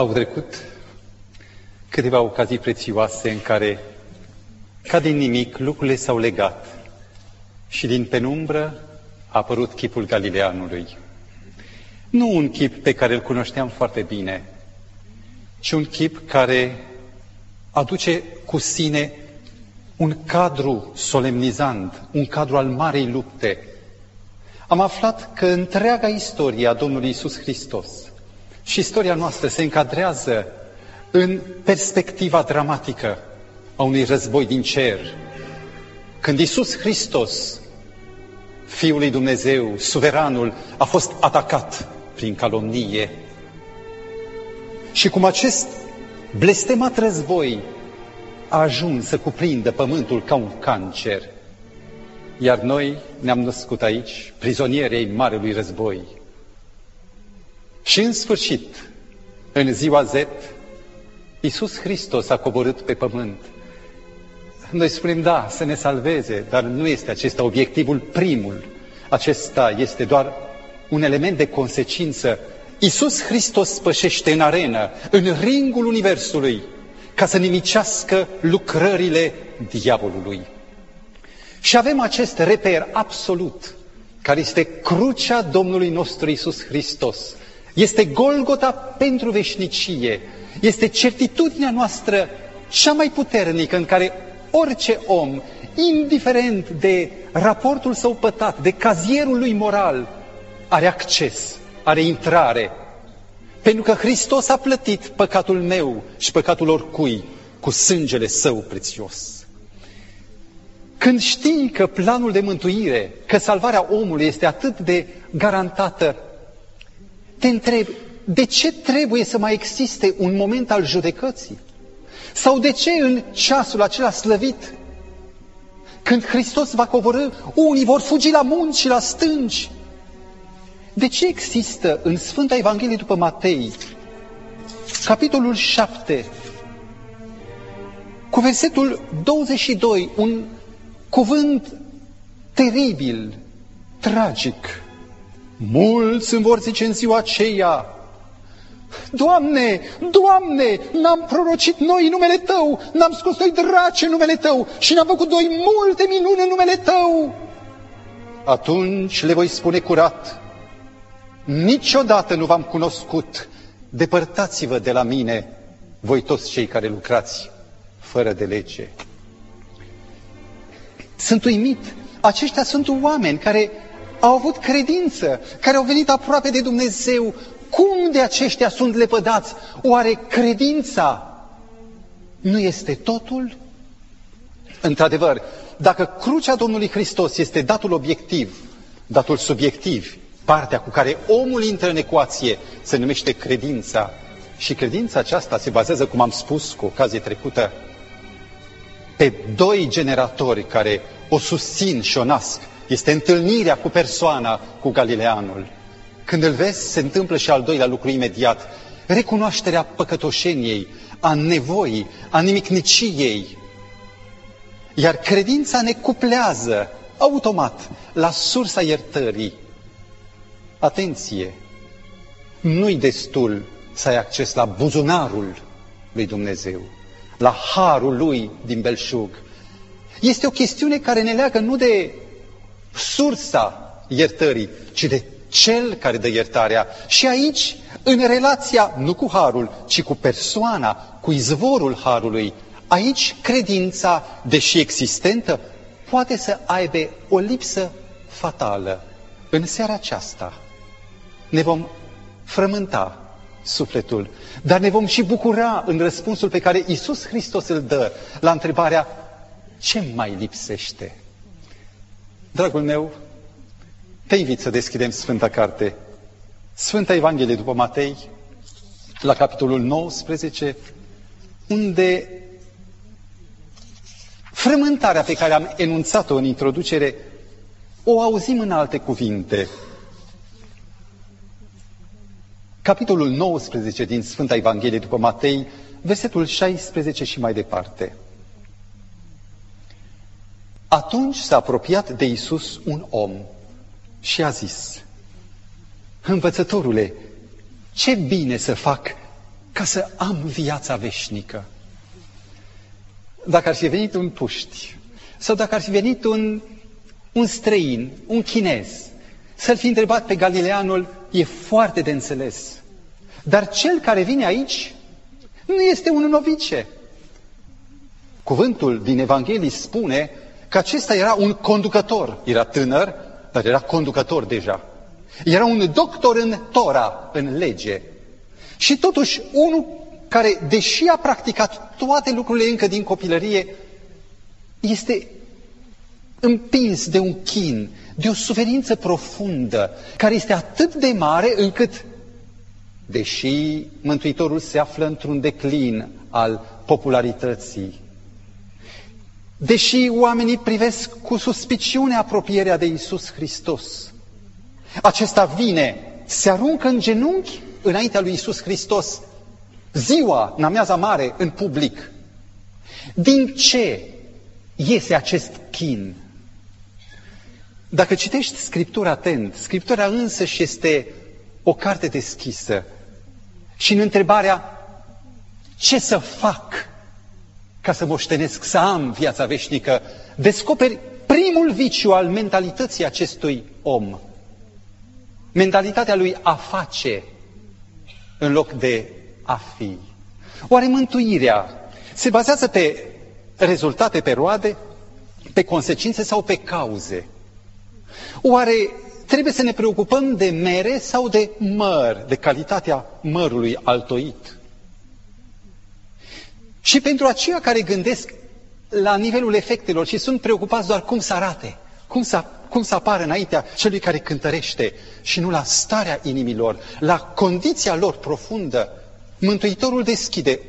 Au trecut câteva ocazii prețioase în care, ca din nimic, lucrurile s-au legat și din penumbră a apărut chipul Galileanului. Nu un chip pe care îl cunoșteam foarte bine, ci un chip care aduce cu sine un cadru solemnizant, un cadru al marei lupte. Am aflat că întreaga istorie a Domnului Iisus Hristos și istoria noastră se încadrează în perspectiva dramatică a unui război din cer. Când Iisus Hristos, Fiul lui Dumnezeu, suveranul, a fost atacat prin calomnie. Și cum acest blestemat război a ajuns să cuprindă pământul ca un cancer. Iar noi ne-am născut aici, prizonieri ai marelui război. Și în sfârșit, în ziua Z, Iisus Hristos a coborât pe pământ. Noi spunem, da, să ne salveze, dar nu este acesta obiectivul primul. Acesta este doar un element de consecință. Iisus Hristos pășește în arenă, în ringul universului, ca să nimicească lucrările diavolului. Și avem acest reper absolut, care este crucea Domnului nostru Iisus Hristos. Este Golgota pentru veșnicie. Este certitudinea noastră cea mai puternică în care orice om, indiferent de raportul său pătat, de cazierul lui moral, are acces, are intrare. Pentru că Hristos a plătit păcatul meu și păcatul oricui cu sângele său prețios. Când știi că planul de mântuire, că salvarea omului este atât de garantată, te întrebi, de ce trebuie să mai existe un moment al judecății? Sau de ce în ceasul acela slăvit, când Hristos va coborî, unii vor fugi la munți și la stânci? De ce există în Sfânta Evanghelie după Matei, capitolul 7, cu versetul 22, un cuvânt teribil, tragic? Mulți îmi vor zice în ziua aceea, Doamne, Doamne, n-am prorocit noi în numele Tău, n-am scos noi draci în numele Tău și n-am făcut noi multe minuni în numele Tău. Atunci le voi spune curat, niciodată nu v-am cunoscut, depărtați-vă de la mine, voi toți cei care lucrați fără de lege. Sunt uimit, aceștia sunt oameni care au avut credință, care au venit aproape de Dumnezeu. Cum de aceștia sunt lepădați? Oare credința nu este totul? Într-adevăr, dacă crucea Domnului Hristos este datul obiectiv, datul subiectiv, partea cu care omul intră în ecuație, se numește credința. Și credința aceasta se bazează, cum am spus cu ocazie trecută, pe doi generatori care o susțin și o nasc. Este întâlnirea cu persoana, cu Galileanul. Când îl vezi, se întâmplă și al doilea lucru imediat. Recunoașterea păcătoșeniei, a nevoii, a nimicniciei. Iar credința ne cuplează automat la sursa iertării. Atenție! Nu-i destul să ai acces la buzunarul lui Dumnezeu, la harul lui din belșug. Este o chestiune care ne leagă nu de sursa iertării, ci de cel care dă iertarea. Și aici, în relația, nu cu harul, ci cu persoana, cu izvorul harului, aici credința, deși existentă, poate să aibă o lipsă fatală. În seara aceasta ne vom frământa sufletul, dar ne vom și bucura în răspunsul pe care Iisus Hristos îl dă la întrebarea ce mai lipsește? Dragul meu, te invit să deschidem Sfânta Carte, Sfânta Evanghelie după Matei, la capitolul 19, unde frământarea pe care am enunțat-o în introducere o auzim în alte cuvinte. Capitolul 19 din Sfânta Evanghelie după Matei, versetul 16 și mai departe. Atunci s-a apropiat de Iisus un om și a zis, Învățătorule, ce bine să fac ca să am viața veșnică. Dacă ar fi venit un puști, sau dacă ar fi venit un străin, un chinez, să-l fi întrebat pe Galileanul, e foarte de înțeles. Dar cel care vine aici nu este un novice. Cuvântul din Evanghelii spune că acesta era un conducător. Era tânăr, dar era conducător deja. Era un doctor în Tora, în lege. Și totuși unul care, deși a practicat toate lucrurile încă din copilărie, este împins de un chin, de o suferință profundă, care este atât de mare încât, deși Mântuitorul se află într-un declin al popularității, deși oamenii privesc cu suspiciune apropierea de Iisus Hristos, acesta vine, se aruncă în genunchi înaintea lui Iisus Hristos, ziua, în amiaza mare, în public. Din ce iese acest chin? Dacă citești Scriptura atent, Scriptura însăși este o carte deschisă și în întrebarea ce să fac ca să moștenesc, să am viața veșnică, descoperi primul viciu al mentalității acestui om. Mentalitatea lui a face în loc de a fi. Oare mântuirea se bazează pe rezultate, pe roade, pe consecințe sau pe cauze? Oare trebuie să ne preocupăm de mere sau de măr, de calitatea mărului altoit? Și pentru aceia care gândesc la nivelul efectelor și sunt preocupați doar cum să arate, cum să apară înaintea celui care cântărește și nu la starea inimilor, la condiția lor profundă, Mântuitorul deschide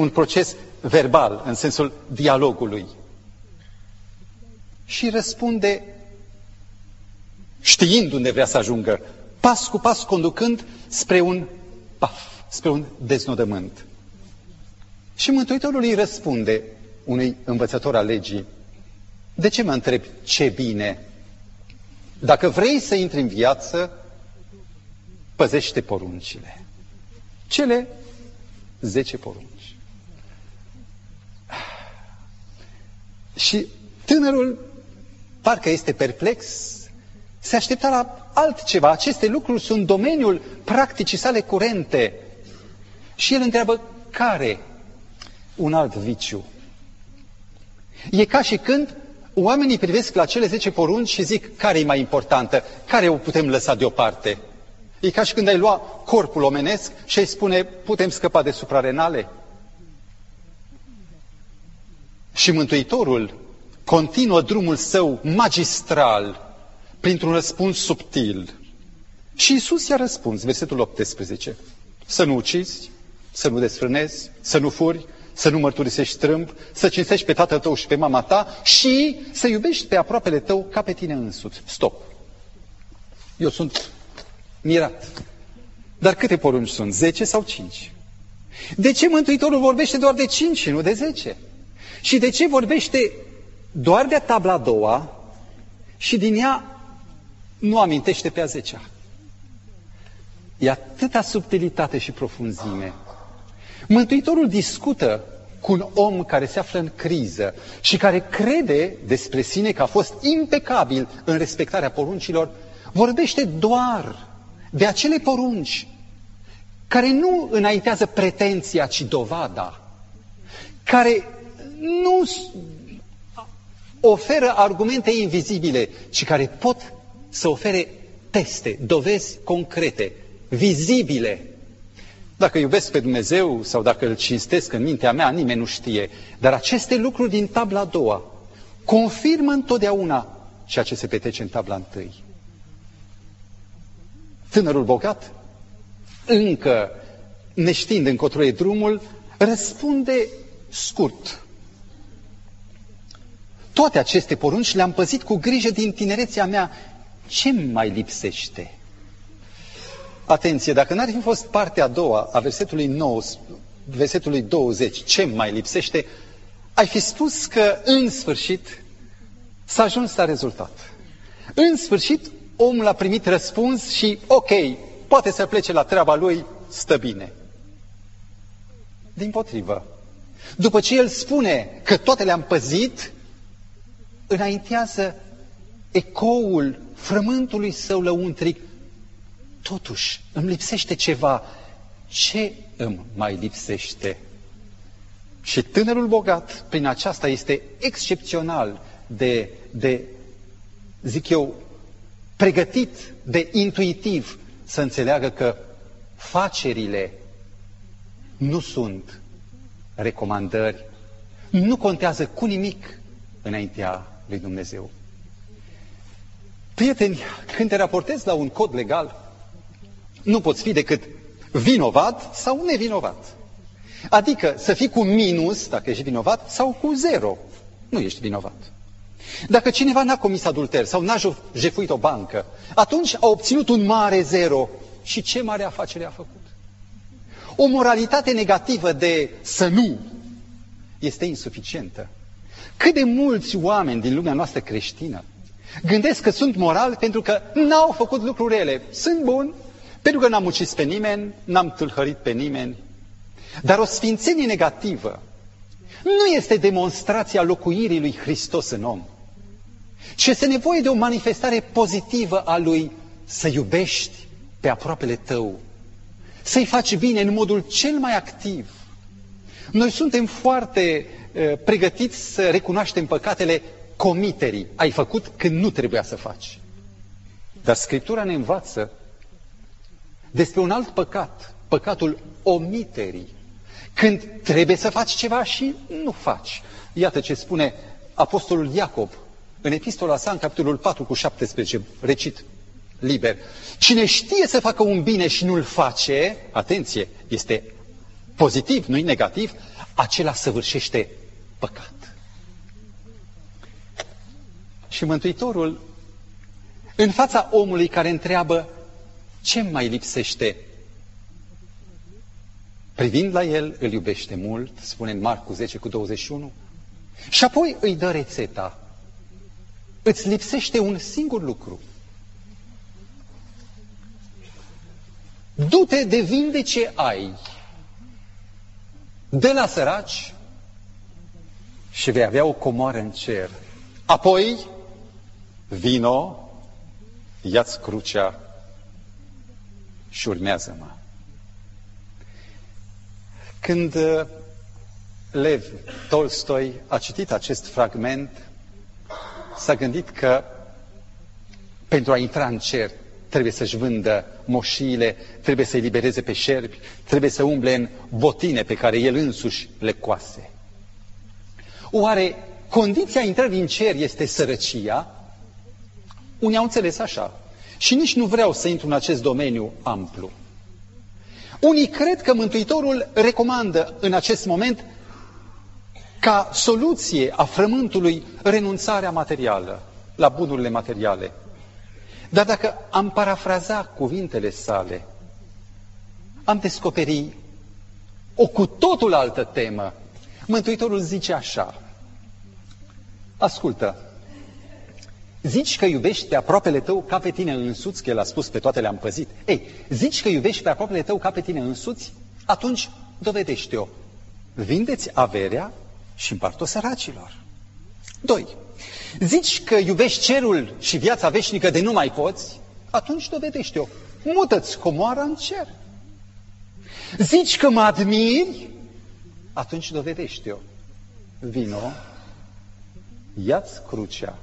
un proces verbal, în sensul dialogului. Și răspunde, știind unde vrea să ajungă, pas cu pas conducând spre un paf, spre un deznodământ. Și Mântuitorul îi răspunde unui învățător al legii, de ce mă întreb ce bine? Dacă vrei să intri în viață, păzește poruncile. Cele 10 porunci. Și tânărul, parcă este perplex, se aștepta la altceva. Aceste lucruri sunt domeniul practicii sale curente. Și el întreabă, care? Un alt viciu. E ca și când oamenii privesc la cele 10 porunci și zic, care e mai importantă? Care o putem lăsa deoparte? E ca și când ai lua corpul omenesc și ai spune, putem scăpa de suprarenale? Și Mântuitorul continuă drumul său magistral printr-un răspuns subtil. Și Iisus i-a răspuns, versetul 18, să nu ucizi, să nu desfrânezi, să nu furi, să nu mărturisești strâmb, să cinstești pe tatăl tău și pe mama ta și să iubești pe aproapele tău ca pe tine însuți. Stop! Eu sunt mirat. Dar câte porunci sunt? 10 sau 5? De ce Mântuitorul vorbește doar de 5 și nu de 10? Și de ce vorbește doar de tabla a doua și din ea nu amintește pe a 10-a? E atâta subtilitate și profunzime. Mântuitorul discută cu un om care se află în criză și care crede despre sine că a fost impecabil în respectarea poruncilor, vorbește doar de acele porunci care nu înaintează pretenția, ci dovada, care nu oferă argumente invizibile, ci care pot să ofere teste, dovezi concrete, vizibile. Dacă iubesc pe Dumnezeu sau dacă îl cinstesc în mintea mea, nimeni nu știe. Dar aceste lucruri din tabla a doua confirmă întotdeauna ceea ce se petrece în tabla întâi. Tânărul bogat, încă neștiind încotro e drumul, răspunde scurt. Toate aceste porunci le-am păzit cu grijă din tinerețea mea. Ce-mi mai lipsește? Atenție, dacă n-ar fi fost partea a doua a versetului 20, ce mai lipsește, ai fi spus că în sfârșit s-a ajuns la rezultat. În sfârșit omul a primit răspuns și ok, poate să plece la treaba lui, stă bine. Dimpotrivă. După ce el spune că toate le-am păzit, înaintează ecoul frământului său lăuntric. Totuși, îmi lipsește ceva. Ce îmi mai lipsește? Și tânărul bogat, prin aceasta, este excepțional de zic eu, pregătit de intuitiv să înțeleagă că facerile nu sunt recomandări, nu contează cu nimic înaintea lui Dumnezeu. Prieteni, când te raportezi la un cod legal, nu poți fi decât vinovat sau nevinovat. Adică să fii cu minus, dacă ești vinovat, sau cu zero, nu ești vinovat. Dacă cineva n-a comis adulter sau n-a jefuit o bancă, atunci a obținut un mare zero. Și ce mare afacere a făcut? O moralitate negativă de să nu este insuficientă. Cât de mulți oameni din lumea noastră creștină gândesc că sunt morali pentru că n-au făcut lucruri rele. Sunt buni pentru că n-am ucis pe nimeni, n-am tâlhărit pe nimeni. Dar o sfințenie negativă nu este demonstrația locuirii lui Hristos în om, ci este nevoie de o manifestare pozitivă a lui, să iubești pe aproapele tău, să-i faci bine în modul cel mai activ. Noi suntem foarte pregătiți să recunoaștem păcatele comiterii. Ai făcut când nu trebuia să faci. Dar Scriptura ne învață despre un alt păcat, păcatul omiterii. Când trebuie să faci ceva și nu faci. Iată ce spune Apostolul Iacob în epistola sa, în capitolul 4 cu 17, recit liber. Cine știe să facă un bine și nu-l face, atenție, este pozitiv, nu-i negativ, acela săvârșește păcat. Și Mântuitorul, în fața omului care întreabă ce mai lipsește, privind la el, îl iubește mult, spune în Marcu 10 cu 21, și apoi îi dă rețeta. Îți lipsește un singur lucru. Du-te de vinde ce ai, de la săraci și vei avea o comoară în cer. Apoi, vino, ia-ți crucea și urmează-mă. Când Lev Tolstoi a citit acest fragment, s-a gândit că pentru a intra în cer trebuie să-și vândă moșiile, trebuie să-i libereze pe șerpi, trebuie să umble în botine pe care el însuși le coase. Oare condiția intrării în cer este sărăcia? Unii au înțeles așa și nici nu vreau să intru în acest domeniu amplu. Unii cred că Mântuitorul recomandă în acest moment ca soluție a frământului renunțarea materială, la bunurile materiale. Dar dacă am parafraza cuvintele sale, am descoperit o cu totul altă temă. Mântuitorul zice așa: ascultă, zici că iubești pe aproapele tău ca pe tine însuți, că el a spus pe toate le-am păzit. Ei, zici că iubești pe aproapele tău ca pe tine însuți? Atunci dovedește-o. Vindeți averea și împart-o săracilor. 2. Zici că iubești cerul și viața veșnică de nu mai poți? Atunci dovedește-o. Mută-ți comoara în cer. Zici că mă admiri? Atunci dovedește-o. Vino, ia-ți crucea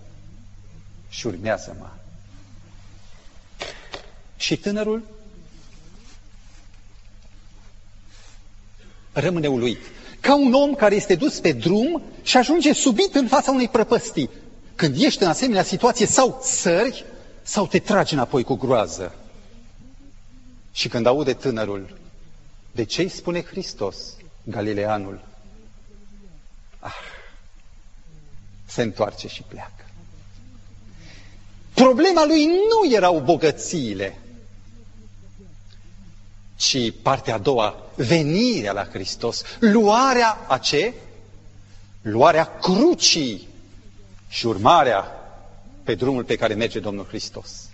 și urmează-mă. Și tânărul rămâne uluit. Ca un om care este dus pe drum și ajunge subit în fața unei prăpăstii. Când ești în asemenea situație, sau sări, sau te tragi înapoi cu groază. Și când aude tânărul, de ce îi spune Hristos, Galileanul? Ah, se întoarce și pleacă. Problema lui nu erau bogățiile, ci partea a doua, venirea la Hristos, luarea a ce? Luarea crucii și urmarea pe drumul pe care merge Domnul Hristos.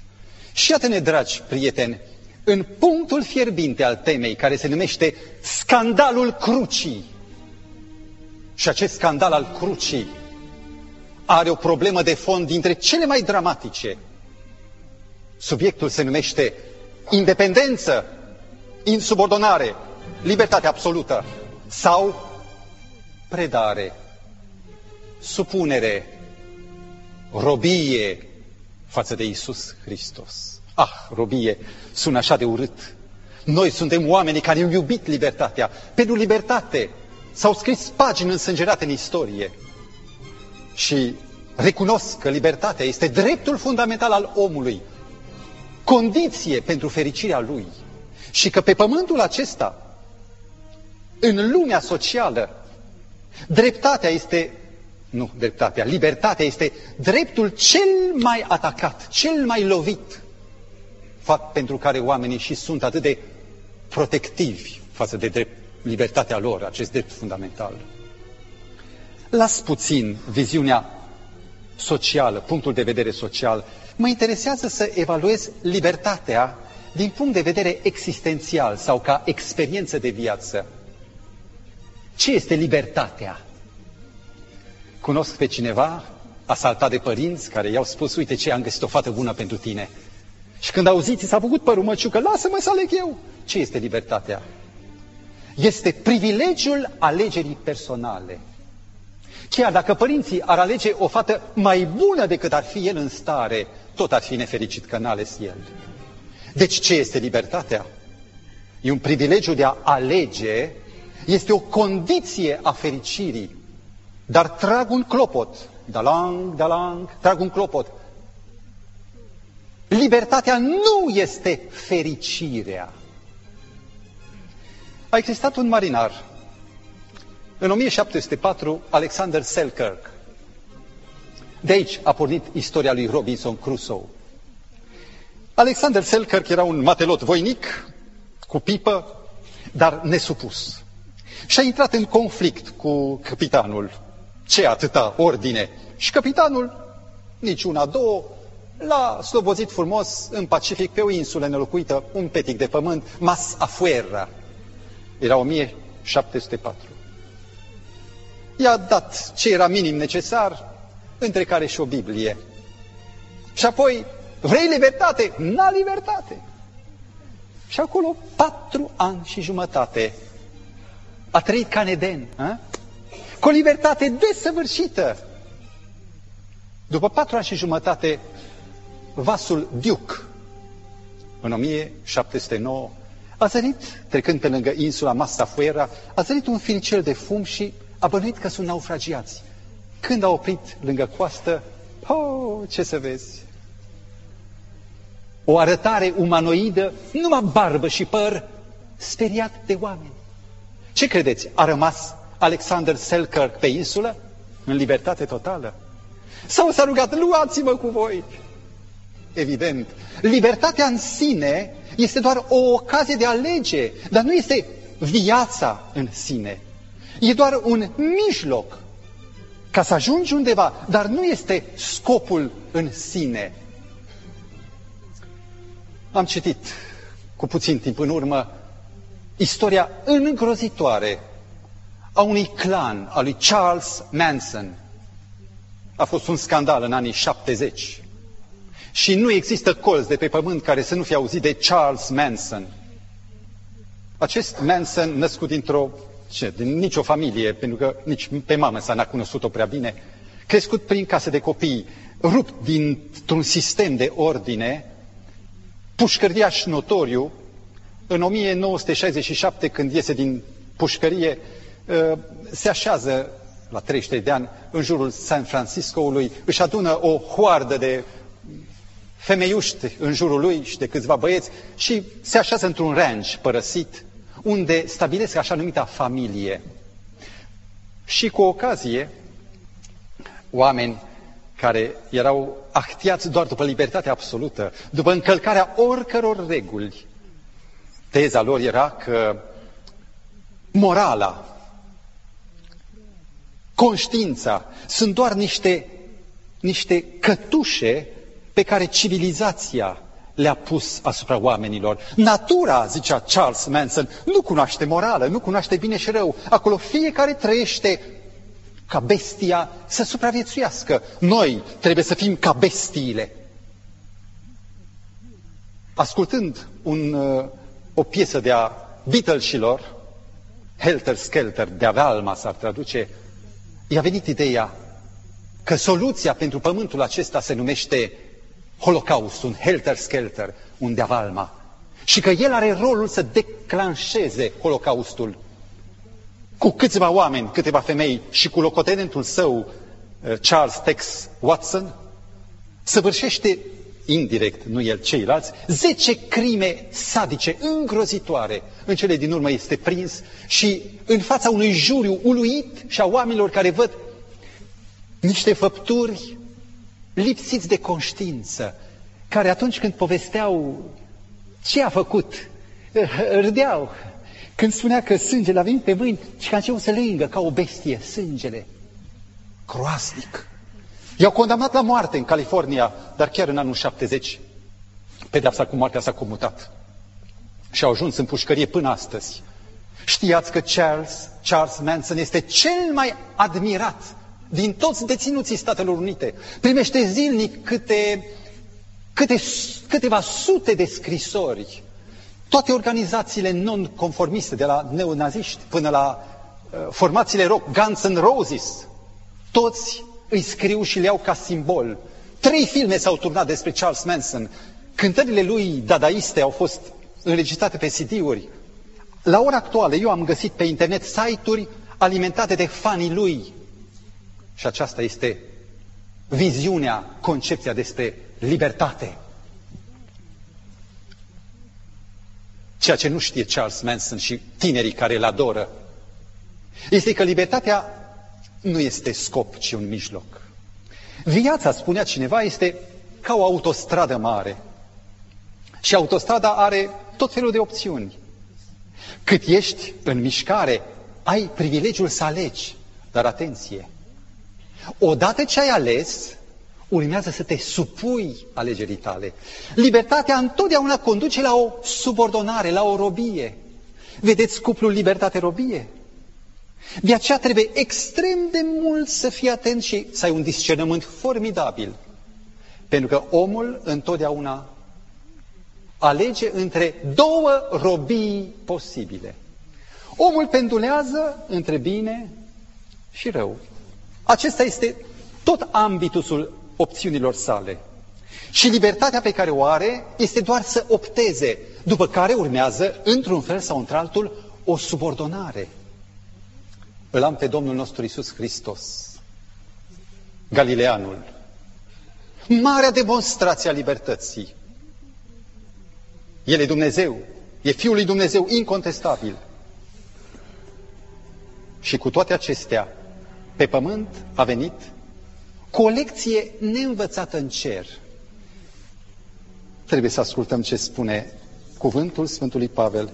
Și iată-ne, dragi prieteni, în punctul fierbinte al temei care se numește Scandalul Crucii. Și acest scandal al crucii are o problemă de fond dintre cele mai dramatice. Subiectul se numește independență, insubordonare, libertate absolută sau predare, supunere, robie față de Iisus Hristos. Ah, robie, sună așa de urât. Noi suntem oamenii care au iubit libertatea. Pentru libertate s-au scris pagini însângerate în istorie. Și recunosc că libertatea este dreptul fundamental al omului, condiție pentru fericirea lui. Și că pe pământul acesta, în lumea socială, libertatea este dreptul cel mai atacat, cel mai lovit, fapt pentru care oamenii și sunt atât de protectivi față de libertatea lor, acest drept fundamental. Las puțin viziunea socială, punctul de vedere social. Mă interesează să evaluez libertatea din punct de vedere existențial sau ca experiență de viață. Ce este libertatea? Cunosc pe cineva asaltat de părinți care i-au spus: uite ce, am găsit o fată bună pentru tine. Și când auziți, s-a făcut părul măciucă, lasă-mă să aleg eu. Ce este libertatea? Este privilegiul alegerii personale. Chiar dacă părinții ar alege o fată mai bună decât ar fi el în stare, tot ar fi nefericit că n-a ales el. Deci ce este libertatea? E un privilegiu de a alege, este o condiție a fericirii. Dar trag un clopot, trag un clopot. Libertatea nu este fericirea. A existat un marinar. În 1704, Alexander Selkirk. De aici a pornit istoria lui Robinson Crusoe. Alexander Selkirk era un matelot voinic, cu pipă, dar nesupus. Și a intrat în conflict cu căpitanul. Ce atâta ordine! Și căpitanul, nici una, două, l-a slobozit frumos în Pacific, pe o insulă nelocuită, un petic de pământ, Más Afuera. Era 1704. I-a dat ce era minim necesar, între care și o Biblie. Și apoi, vrei libertate? N-a libertate! Și acolo, 4 ani și jumătate, a trăit ca în Eden, cu o libertate desăvârșită. După 4 ani și jumătate, vasul Duke, în 1709, a zărit, trecând pe lângă insula Más Afuera, a zărit un finicel de fum și a bănuit că sunt naufragiați. Când a oprit lângă coastă, ce să vezi? O arătare umanoidă, numai barbă și păr, speriat de oameni. Ce credeți? A rămas Alexander Selkirk pe insulă? În libertate totală? Sau s-a rugat, luați-mă cu voi? Evident, libertatea în sine este doar o ocazie de alege, dar nu este viața în sine. E doar un mijloc ca să ajungi undeva, dar nu este scopul în sine. Am citit cu puțin timp în urmă istoria îngrozitoare a unui clan, al lui Charles Manson. A fost un scandal în anii 70. Și nu există colț de pe pământ care să nu fie auzit de Charles Manson. Acest Manson, născut din nicio familie, pentru că nici pe mamă sa n-a cunoscut-o prea bine, crescut prin case de copii, rupt dintr-un sistem de ordine, pușcăriaș notoriu. În 1967, când iese din pușcărie, se așează la 33 de ani în jurul San Franciscoului, își adună o hoardă de femeiuști în jurul lui și de câțiva băieți și se așează într-un ranch părăsit, unde stabilesc așa numita familie. Și cu ocazie, oameni care erau actiați doar după libertatea absolută, după încălcarea oricăror reguli. Teza lor era că morala, conștiința, sunt doar niște cătușe pe care civilizația le-a pus asupra oamenilor. Natura, zicea Charles Manson, nu cunoaște morală, nu cunoaște bine și rău. Acolo fiecare trăiește ca bestia să supraviețuiască. Noi trebuie să fim ca bestiile. Ascultând o piesă de a Beatlesilor, Helter Skelter, de-avea alma s-ar traduce, i-a venit ideea că soluția pentru pământul acesta se numește Holocaust, un Helter Skelter, un de-avea alma. Și că el are rolul să declanșeze Holocaustul. Cu câțiva oameni, câteva femei și cu locotenentul său, Charles Tex Watson, săvârșește indirect, nu el, ceilalți, 10 crime sadice, îngrozitoare. În cele din urmă este prins și în fața unui juriu uluit și a oamenilor care văd niște făpturi lipsiți de conștiință, care atunci când povesteau ce a făcut, râdeau. Când spunea că sângele a venit pe mâini și că a început să leingă ca o bestie sângele, groaznic. I-au condamnat la moarte în California, dar chiar în anul 70 pedeapsa cu moartea s-a comutat și au ajuns în pușcărie până astăzi. Știați că Charles Manson este cel mai admirat din toți deținuții Statelor Unite. Primește zilnic câteva sute de scrisori. Toate organizațiile non-conformiste, de la neonaziști până la formațiile rock, Guns N' Roses, toți îi scriu și le iau ca simbol. 3 filme s-au turnat despre Charles Manson. Cântările lui dadaiste au fost înregistrate pe CD-uri. La ora actuală eu am găsit pe internet site-uri alimentate de fanii lui. Și aceasta este viziunea, concepția despre libertate. Ceea ce nu știe Charles Manson și tinerii care îl adoră este că libertatea nu este scop, ci un mijloc. Viața, spunea cineva, este ca o autostradă mare. Și autostrada are tot felul de opțiuni. Cât ești în mișcare, ai privilegiul să alegi. Dar atenție! Odată ce ai ales, urmează să te supui alegerii tale. Libertatea întotdeauna conduce la o subordonare, la o robie. Vedeți cuplul libertate-robie? De aceea trebuie extrem de mult să fii atent și să ai un discernământ formidabil. Pentru că omul întotdeauna alege între 2 robii posibile. Omul pendulează între bine și rău. Acesta este tot ambitusul opțiunilor sale. Și libertatea pe care o are este doar să opteze, după care urmează, într-un fel sau într-altul, o subordonare. Îl am pe Domnul nostru Iisus Hristos, Galileanul, marea demonstrație a libertății. El e Dumnezeu, e Fiul lui Dumnezeu, incontestabil. Și cu toate acestea, pe pământ a venit cu o lecție neînvățată în cer. Trebuie să ascultăm ce spune cuvântul Sfântului Pavel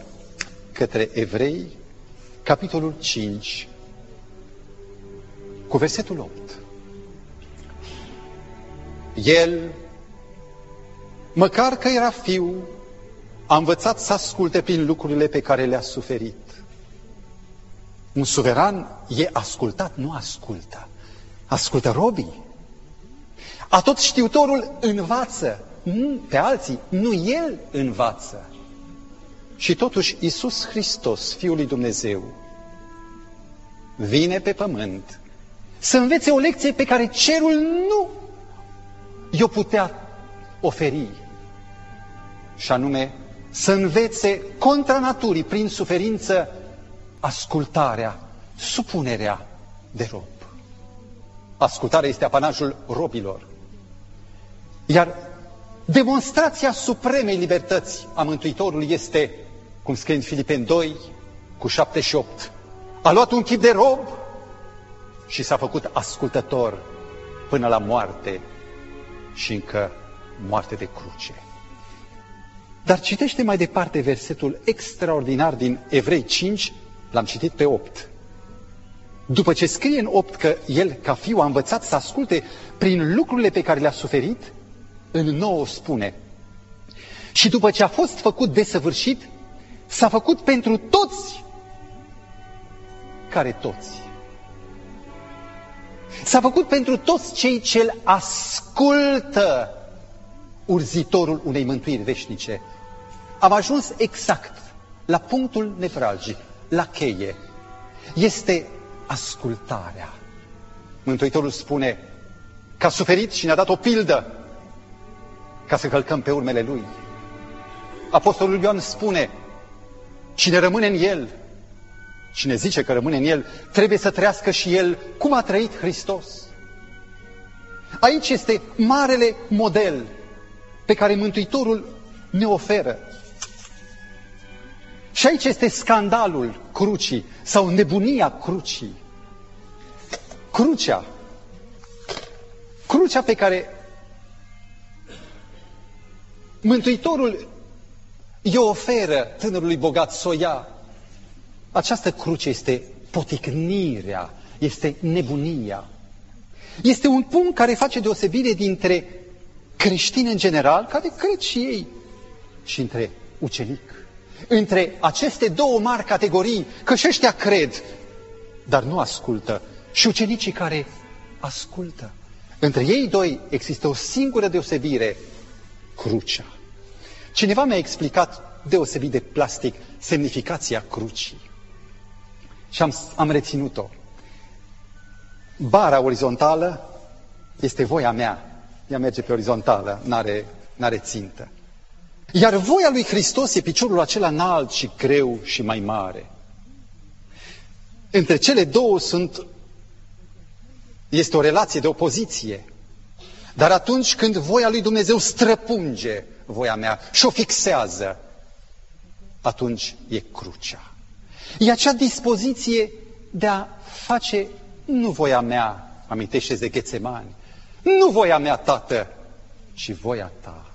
către Evrei, capitolul 5, cu versetul 8. El, măcar că era fiu, a învățat să asculte prin lucrurile pe care le-a suferit. Un suveran e ascultat, nu ascultă. Ascultă robii. Atotștiutorul învață pe alții, nu el învață. Și totuși Iisus Hristos, Fiul lui Dumnezeu, vine pe pământ să învețe o lecție pe care cerul nu i-o putea oferi. Și anume, să învețe contra naturii, prin suferință, ascultarea, supunerea de rob. Ascultarea este apanajul robilor. Iar demonstrația supremei libertăți a Mântuitorului este, cum scrie în Filipeni 2, cu 7 și 8. A luat un chip de rob și s-a făcut ascultător până la moarte și încă moarte de cruce. Dar citește mai departe versetul extraordinar din Evrei 5, l-am citit pe 8. După ce scrie în 8 că el, ca fiu, a învățat să asculte prin lucrurile pe care le-a suferit, în 9 spune: Și după ce a fost făcut desăvârșit, s-a făcut pentru toți, care toți. S-a făcut pentru toți cei ce-l ascultă, urzitorul unei mântuiri veșnice. Am ajuns exact la punctul nevralgic, la cheie. Este ascultarea. Mântuitorul spune că a suferit și ne-a dat o pildă ca să călcăm pe urmele lui. Apostolul Ioan spune, cine rămâne în el, cine zice că rămâne în el, trebuie să trăiască și el cum a trăit Hristos. Aici este marele model pe care Mântuitorul ne oferă. Și aici este scandalul crucii sau nebunia crucii. Crucea pe care Mântuitorul îi oferă tânărului bogat să o ia. Această cruce este poticnirea, este nebunia. Este un punct care face deosebire dintre creștini în general, care cred și ei, și între ucenic. Între aceste două mari categorii, că și ăștia cred, dar nu ascultă, și ucenicii care ascultă. Între ei doi există o singură deosebire, crucea. Cineva mi-a explicat deosebit de plastic semnificația crucii. Și am reținut-o. Bara orizontală este voia mea. Ea merge pe orizontală, n-are țintă. Iar voia lui Hristos e piciorul acela înalt și greu și mai mare. Între cele două este o relație de opoziție. Dar atunci când voia lui Dumnezeu străpunge voia mea și o fixează, atunci e crucea. E acea dispoziție de a face, nu voia mea, amintește-ți de Ghețemani, nu voia mea, Tată, ci voia ta.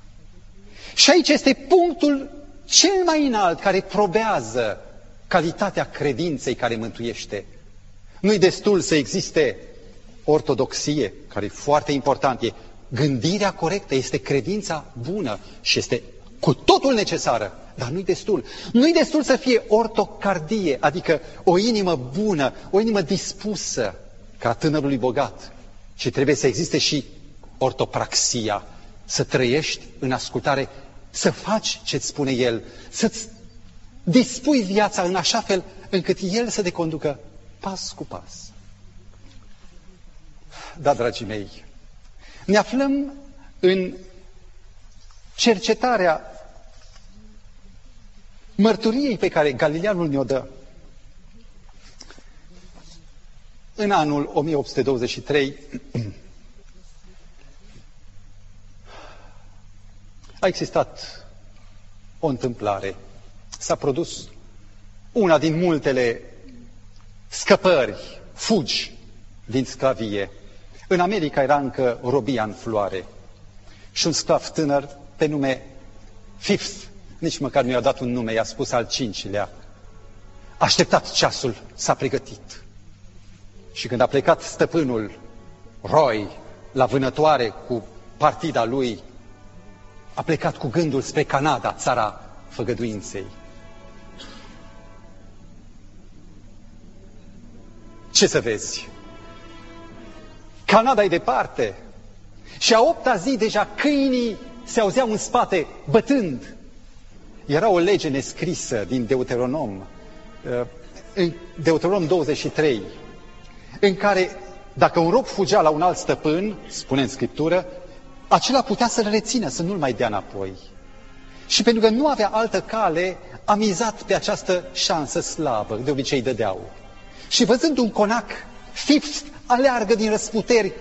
Și aici este punctul cel mai înalt care probează calitatea credinței care mântuiește. Nu-i destul să existe ortodoxie, care e foarte important, e gândirea corectă, este credința bună și este cu totul necesară, dar nu-i destul. Nu-i destul să fie ortocardie, adică o inimă bună, o inimă dispusă ca tânărului bogat, ci trebuie să existe și ortopraxia. Să trăiești în ascultare, să faci ce-ți spune El, să-ți dispui viața în așa fel încât El să te conducă pas cu pas. Da, dragii mei, ne aflăm în cercetarea mărturiei pe care Galileanul ne-o dă. În anul 1823... a existat o întâmplare. S-a produs una din multele scăpări, fugi din sclavie. În America era încă robia în floare. Și un sclav tânăr pe nume Fifth, nici măcar nu i-a dat un nume, i-a spus al cincilea. A așteptat ceasul, s-a pregătit. Și când a plecat stăpânul Roy la vânătoare cu partida lui, a plecat cu gândul spre Canada, țara făgăduinței. Ce să vezi? Canada e departe. Și a 8-a zi deja câinii se auzeau în spate, bătând. Era o lege nescrisă din Deuteronom, în Deuteronom 23, în care dacă un rob fugea la un alt stăpân, spune în Scriptură, acela putea să-l rețină, să nu-l mai dea înapoi. Și pentru că nu avea altă cale, a mizat pe această șansă slabă, de obicei dădeau. Și văzând un conac, Fifth aleargă din răsputeri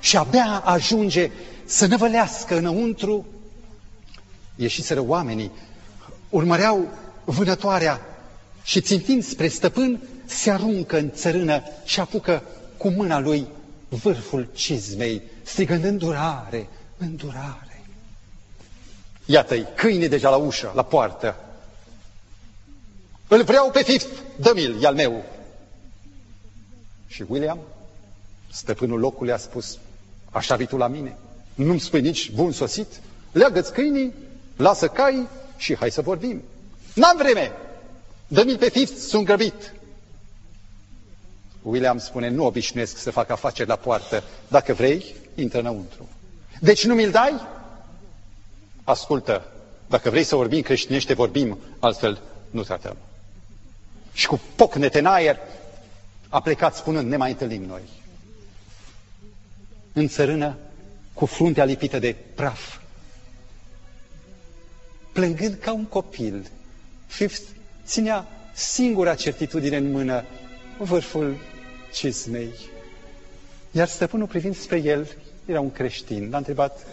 și abia ajunge să năvălească înăuntru. Ieșiseră oamenii, urmăreau vânătoarea și țintind spre stăpân, se aruncă în țărână și apucă cu mâna lui vârful cizmei, strigând îndurare, îndurare. Iată-i, câine deja la ușă, la poartă. Îl vreau pe Fifth, dă-mi-l, e-al meu. Și William, stăpânul locului, a spus, așa vii tu la mine? Nu-mi spui nici bun sosit? Leagă-ți câinii, Lasă cai și hai să vorbim. N-am vreme! Dă-mi pe Fifth, sunt grăbit! William spune, nu obișnuiesc să fac afaceri la poartă. Dacă vrei, intră înăuntru. Deci nu mi-l dai? Ascultă, dacă vrei să vorbim creștinește, vorbim, altfel nu tratăm. Și cu pocnet în aer a plecat spunând, ne mai întâlnim noi. În țărână, cu fruntea lipită de praf, plângând ca un copil, Fifth ținea singura certitudine în mână, vârful cizmei. Iar stăpânul privind spre el, era un creștin, l-a întrebat,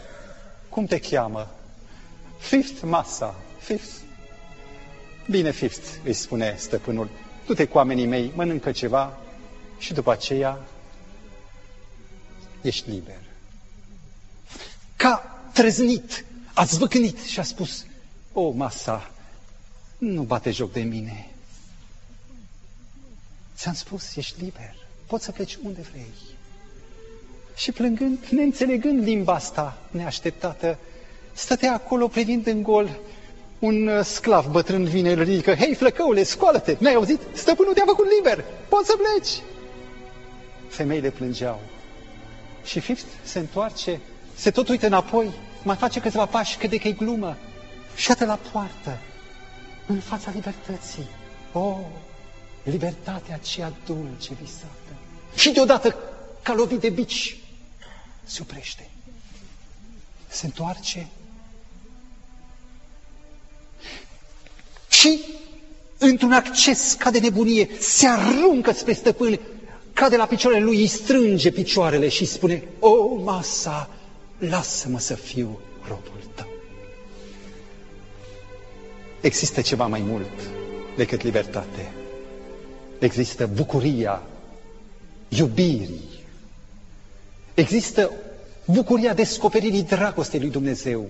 cum te cheamă? Fifth Massa, Fifth. Bine, Fifth, îi spune stăpânul, du-te cu oamenii mei, mănâncă ceva și după aceea ești liber. Ca trăznit, a zvâcnit și a spus, o, Massa, nu bate joc de mine. Ți-am spus, ești liber, poți să pleci unde vrei. Și plângând, neînțelegând limba asta neașteptată, stătea acolo privind în gol, un sclav bătrân vine, îl ridică, hei, flăcăule, scoală-te, n-ai auzit? Stăpânul te-a făcut liber, poți să pleci. Femeile plângeau. Și Fifth se întoarce, se tot uită înapoi, mai face câțiva pași, crede că-i glumă. Și iată la poartă, în fața libertății. Oh, libertatea aceea dulce, visată. Și deodată, ca lovit de bici, se oprește. Se întoarce și, într-un acces ca de nebunie, se aruncă spre stăpân, cade la picioarele lui, îi strânge picioarele și spune, o, Massa, lasă-mă să fiu robul tău. Există ceva mai mult decât libertate. Există bucuria iubirii. Există bucuria descoperirii dragostei lui Dumnezeu.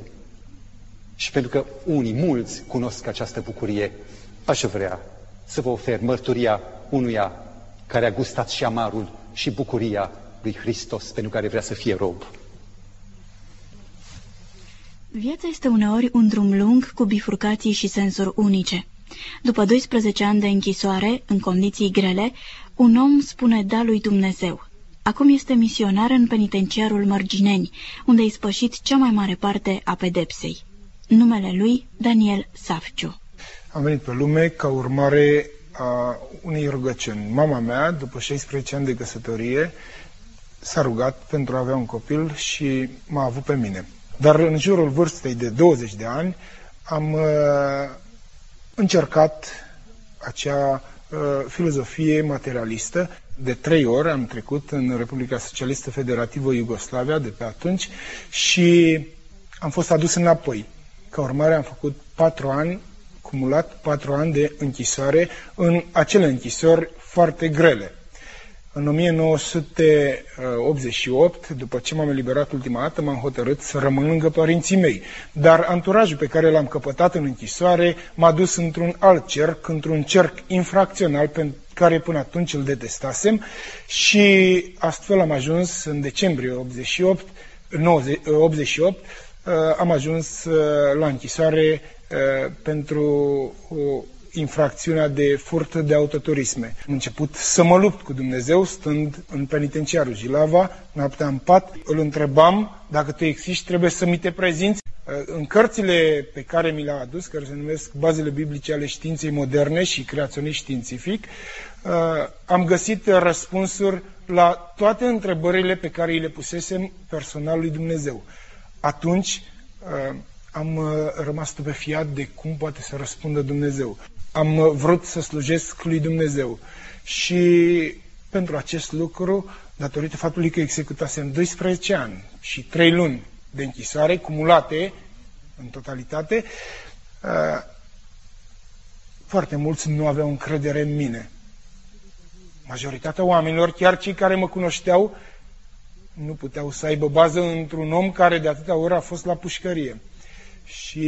Și pentru că unii, mulți, cunosc această bucurie, aș vrea să vă ofer mărturia unuia care a gustat și amarul și bucuria lui Hristos, pentru care vrea să fie rob. Viața este uneori un drum lung cu bifurcații și sensuri unice. După 12 ani de închisoare, în condiții grele, un om spune da lui Dumnezeu. Acum este misionar în penitenciarul Mărgineni, unde a ispășit cea mai mare parte a pedepsei. Numele lui, Daniel Safciu. Am venit pe lume ca urmare a unei rugăciuni. Mama mea, după 16 ani de căsătorie, s-a rugat pentru a avea un copil și m-a avut pe mine. Dar în jurul vârstei de 20 de ani am încercat acea filozofie materialistă. De 3 ori am trecut în Republica Socialistă Federativă Iugoslavia de pe atunci și am fost adus înapoi. Ca urmare am făcut 4 ani, cumulat 4 ani de închisoare, în acele închisori foarte grele. În 1988, după ce m-am eliberat ultima dată, m-am hotărât să rămân lângă părinții mei. Dar anturajul pe care l-am căpătat în închisoare m-a dus într-un alt cerc, într-un cerc infracțional pe care până atunci îl detestasem și astfel am ajuns în decembrie 88, am ajuns la închisoare pentru infracțiunea de furt de autoturisme. Am început să mă lupt cu Dumnezeu stând în penitenciarul Jilava, noaptea în pat. Îl întrebam, dacă tu existi, trebuie să mi te prezinți. În cărțile pe care mi le-a adus, care se numesc Bazele Biblice ale Științei Moderne și Creaționism Științific, am găsit răspunsuri la toate întrebările pe care îi le pusesem personal lui Dumnezeu. Atunci am rămas stupefiat de cum poate să răspundă Dumnezeu. Am vrut să slujesc lui Dumnezeu și pentru acest lucru, datorită faptului că executasem 12 ani și 3 luni de închisoare, cumulate în totalitate, foarte mulți nu aveau încredere în mine. Majoritatea oamenilor, chiar cei care mă cunoșteau, nu puteau să aibă bază într-un om care de atâtea ori a fost la pușcărie. Și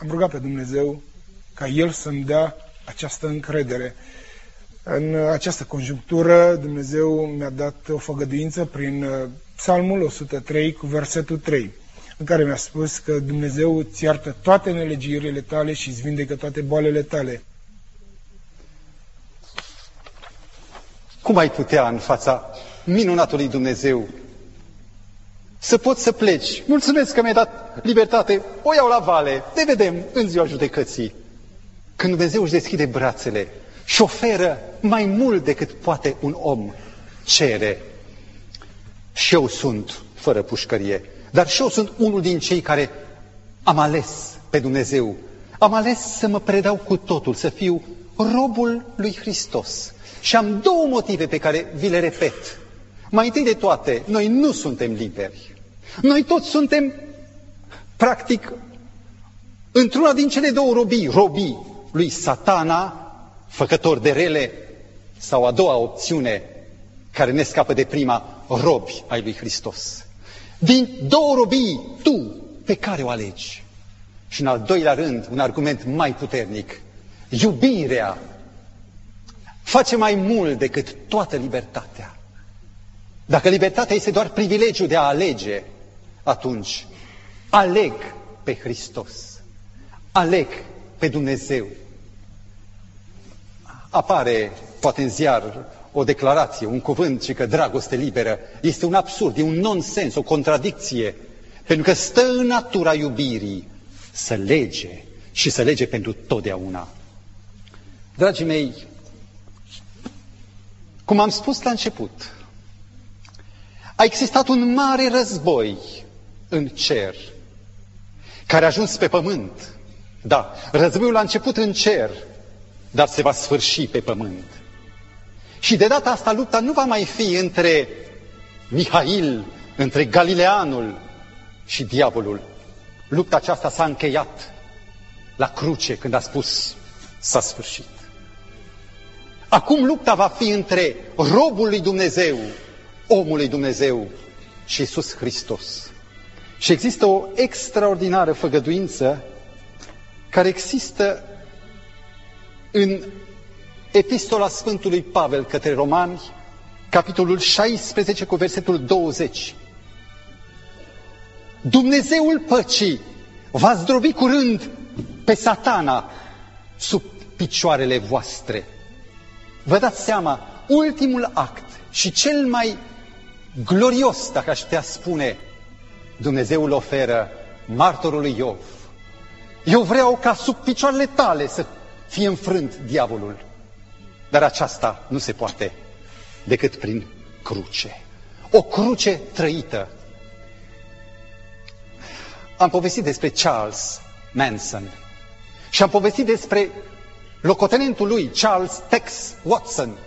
am rugat pe Dumnezeu ca El să-mi dea această încredere. În această conjunctură, Dumnezeu mi-a dat o făgăduință prin Psalmul 103 cu versetul 3. în care mi-a spus că Dumnezeu îți iartă toate nelegiurile tale și îți vindecă toate boalele tale. Cum ai putea în fața minunatului Dumnezeu să poți să pleci? Mulțumesc că mi-ai dat libertate, o iau la vale, ne vedem în ziua judecății. Când Dumnezeu își deschide brațele și oferă mai mult decât poate un om cere. Și eu sunt fără pușcărie, dar și eu sunt unul din cei care am ales pe Dumnezeu. Am ales să mă predau cu totul, să fiu robul lui Hristos. Și am două motive pe care vi le repet. Mai întâi de toate, noi nu suntem liberi. Noi toți suntem, practic, într-una din cele două robii. Robii lui Satana, făcător de rele, sau a doua opțiune, care ne scapă de prima, robi ai lui Hristos. Din două robii, tu, pe care o alegi? Și în al doilea rând, un argument mai puternic, iubirea face mai mult decât toată libertatea. Dacă libertatea este doar privilegiul de a alege, atunci aleg pe Hristos, aleg pe Dumnezeu. Apare, poate în ziar, o declarație, un cuvânt, ci că dragoste liberă este un absurd, e un nonsens, o contradicție, pentru că stă în natura iubirii să lege și să lege pentru totdeauna. Dragii mei, cum am spus la început, a existat un mare război în cer, care a ajuns pe pământ. Da, războiul a început în cer, dar se va sfârși pe pământ. Și de data asta lupta nu va mai fi între Mihail, între Galileanul și diavolul. Lupta aceasta s-a încheiat la cruce când a spus s-a sfârșit. Acum lupta va fi între robul lui Dumnezeu, omul lui Dumnezeu și Iisus Hristos. Și există o extraordinară făgăduință care există în Epistola Sfântului Pavel către Romani, capitolul 16 cu versetul 20. Dumnezeul păcii va zdrobi curând pe Satana sub picioarele voastre. Vă dați seama, ultimul act și cel mai glorios, dacă aș putea spune, Dumnezeu îl oferă martorului Iov. Eu vreau ca sub picioarele tale să fie înfrânt diavolul. Dar aceasta nu se poate decât prin cruce. O cruce trăită. Am povestit despre Charles Manson și am povestit despre locotenentul lui, Charles Tex Watson,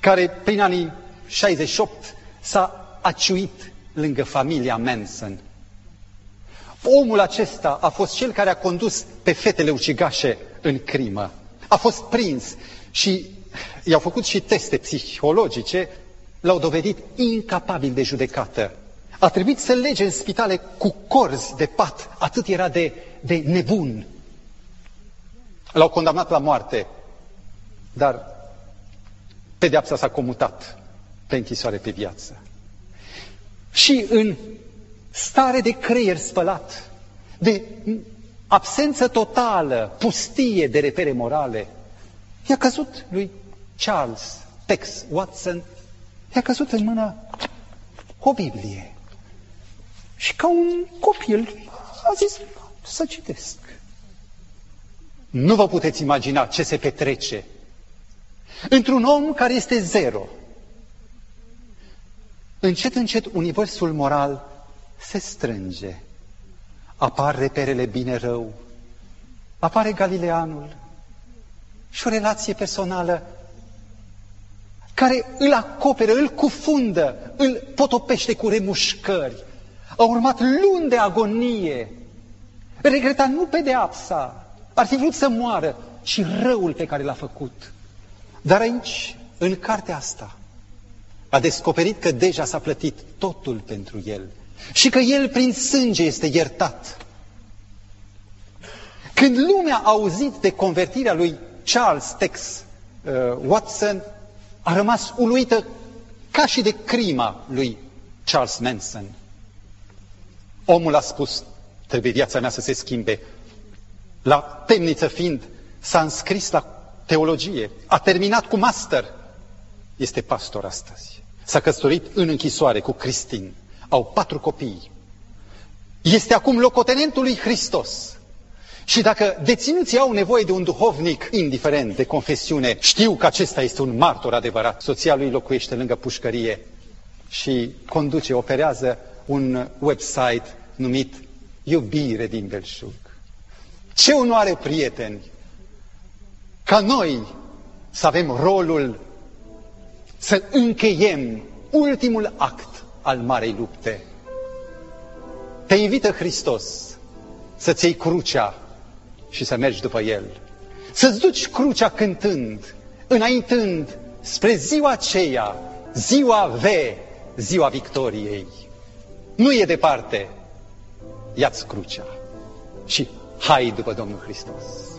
care prin anii 68 s-a aciuit lângă familia Manson. Omul acesta a fost cel care a condus pe fetele ucigașe în crimă. A fost prins și i-au făcut și teste psihologice, l-au dovedit incapabil de judecată. A trebuit să lege în spitale cu corzi de pat, atât era de nebun. L-au condamnat la moarte, dar pedeapsa s-a comutat pe închisoare pe viață. Și în stare de creier spălat, de absență totală, pustie de repere morale, i-a căzut lui Charles Tex Watson, i-a căzut în mână o Biblie. Și ca un copil a zis să citesc. Nu vă puteți imagina ce se petrece într-un om care este zero. Încet, încet, universul moral se strânge. Apar reperele bine-rău, apare Galileanul și o relație personală care îl acoperă, îl cufundă, îl potopește cu remușcări. Au urmat luni de agonie. Regreta nu pedeapsa, ar fi vrut să moară, ci răul pe care l-a făcut. Dar aici, în cartea asta, a descoperit că deja s-a plătit totul pentru el și că el prin sânge este iertat. Când lumea a auzit de convertirea lui Charles Tex Watson, a rămas uluită ca și de crima lui Charles Manson. Omul a spus, trebuie viața mea să se schimbe. La temniță fiind, s-a înscris la teologie, a terminat cu master. Este pastor astăzi. S-a căsătorit în închisoare cu Cristin. Au 4 copii. Este acum locotenentul lui Hristos. Și dacă deținuții au nevoie de un duhovnic, indiferent de confesiune, știu că acesta este un martor adevărat. Soția lui locuiește lângă pușcărie și conduce, operează un website numit Iubire din Belșug. Ce onoare, prieteni, ca noi să avem rolul să încheiem ultimul act al marei lupte. Te invită Hristos să-ți iei crucea și să mergi după El. Să-ți duci crucea cântând, înaintând spre ziua aceea, ziua V, ziua victoriei. Nu e departe, ia-ți crucea și hai după Domnul Hristos.